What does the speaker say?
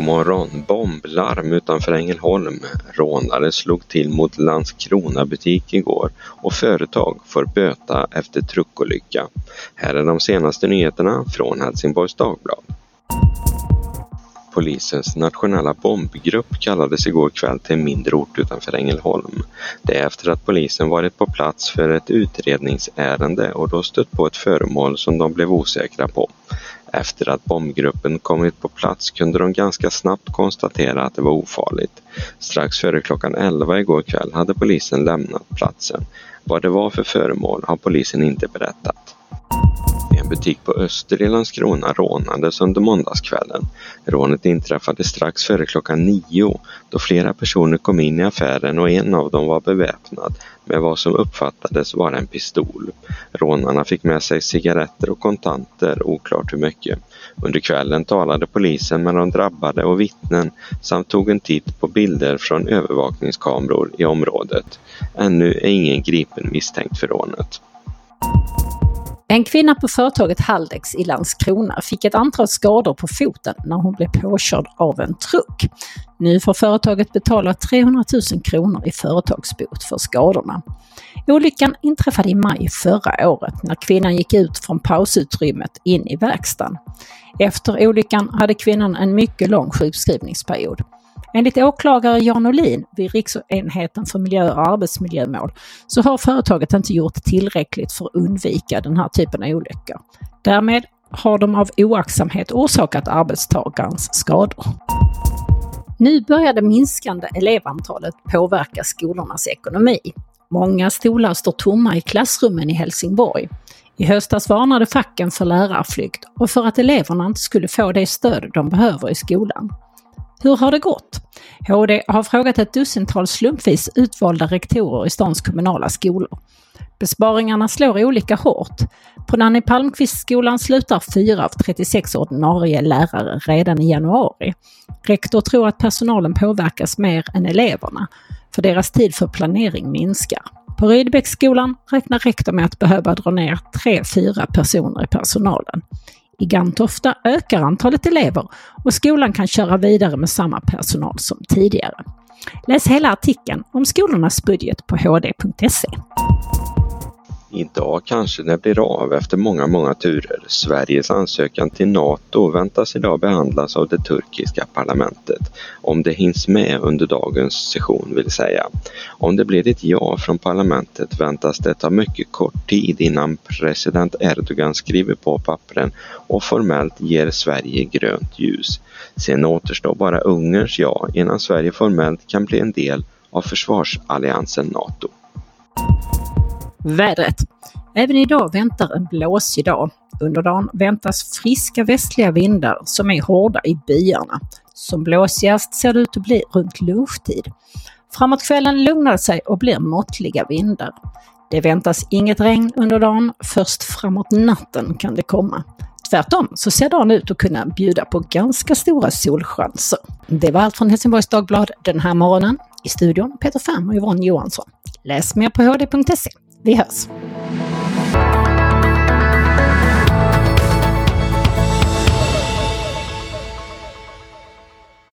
på morgon bomblarm utanför Ängelholm. Rånare slog till mot Landskrona butik igår och företag får böta efter truckolycka. Här är de senaste nyheterna från Helsingborgs dagblad. Polisens nationella bombgrupp kallades igår kväll till en mindre ort utanför Ängelholm. Det är efter att polisen varit på plats för ett utredningsärende och då stött på ett föremål som de blev osäkra på. Efter att bombgruppen kommit på plats kunde de ganska snabbt konstatera att det var ofarligt. Strax före klockan 11 igår kväll hade polisen lämnat platsen. Vad det var för föremål har polisen inte berättat. En butik på Öster i Landskrona rånades under måndagskvällen. Rånet inträffade strax före klockan 9 då flera personer kom in i affären och en av dem var beväpnad med vad som uppfattades vara en pistol. Rånarna fick med sig cigaretter och kontanter, oklart hur mycket. Under kvällen talade polisen med de drabbade och vittnen samt tog en titt på bilder från övervakningskameror i området. Ännu är ingen gripen misstänkt för rånet. En kvinna på företaget Haldex i Landskrona fick ett antal skador på foten när hon blev påkörd av en truck. Nu får företaget betala 300 000 kronor i företagsbot för skadorna. Olyckan inträffade i maj förra året när kvinnan gick ut från pausutrymmet in i verkstaden. Efter olyckan hade kvinnan en mycket lång sjukskrivningsperiod. Enligt åklagare Jan Olin vid Riksenheten för miljö- och arbetsmiljömål så har företaget inte gjort tillräckligt för att undvika den här typen av olyckor. Därmed har de av oaktsamhet orsakat arbetstagarens skador. Nu börjar det minskande elevantalet påverka skolornas ekonomi. Många stolar står tomma i klassrummen i Helsingborg. I höstas varnade facken för lärarflykt och för att eleverna inte skulle få det stöd de behöver i skolan. Hur har det gått? HD har frågat ett dussintal slumpvis utvalda rektorer i stans kommunala skolor. Besparingarna slår olika hårt. På Nanny Palmqvist-skolan slutar 4 av 36 ordinarie lärare redan i januari. Rektor tror att personalen påverkas mer än eleverna, för deras tid för planering minskar. På Rydbäcksskolan räknar rektor med att behöva dra ner 3-4 personer i personalen. I Gantofta ökar antalet elever och skolan kan köra vidare med samma personal som tidigare. Läs hela artikeln om skolornas budget på hd.se. Idag kanske det blir av efter många turer. Sveriges ansökan till NATO väntas idag behandlas av det turkiska parlamentet. Om det hinns med under dagens session vill säga. Om det blir ett ja från parlamentet väntas det ta mycket kort tid innan president Erdogan skriver på pappren och formellt ger Sverige grönt ljus. Sen återstår bara Ungerns ja innan Sverige formellt kan bli en del av försvarsalliansen NATO. Vädret. Även idag väntar en blåsig dag. Under dagen väntas friska västliga vindar som är hårda i byarna. Som blåsigast ser det ut att bli runt lunchtid. Framåt kvällen lugnar sig och blir måttliga vindar. Det väntas inget regn under dagen. Först framåt natten kan det komma. Tvärtom så ser dagen ut att kunna bjuda på ganska stora solchanser. Det var allt från Helsingborgs dagblad den här morgonen. I studion Peter Färm och Yvonne Johansson. Läs mer på hd.se. Vi hörs!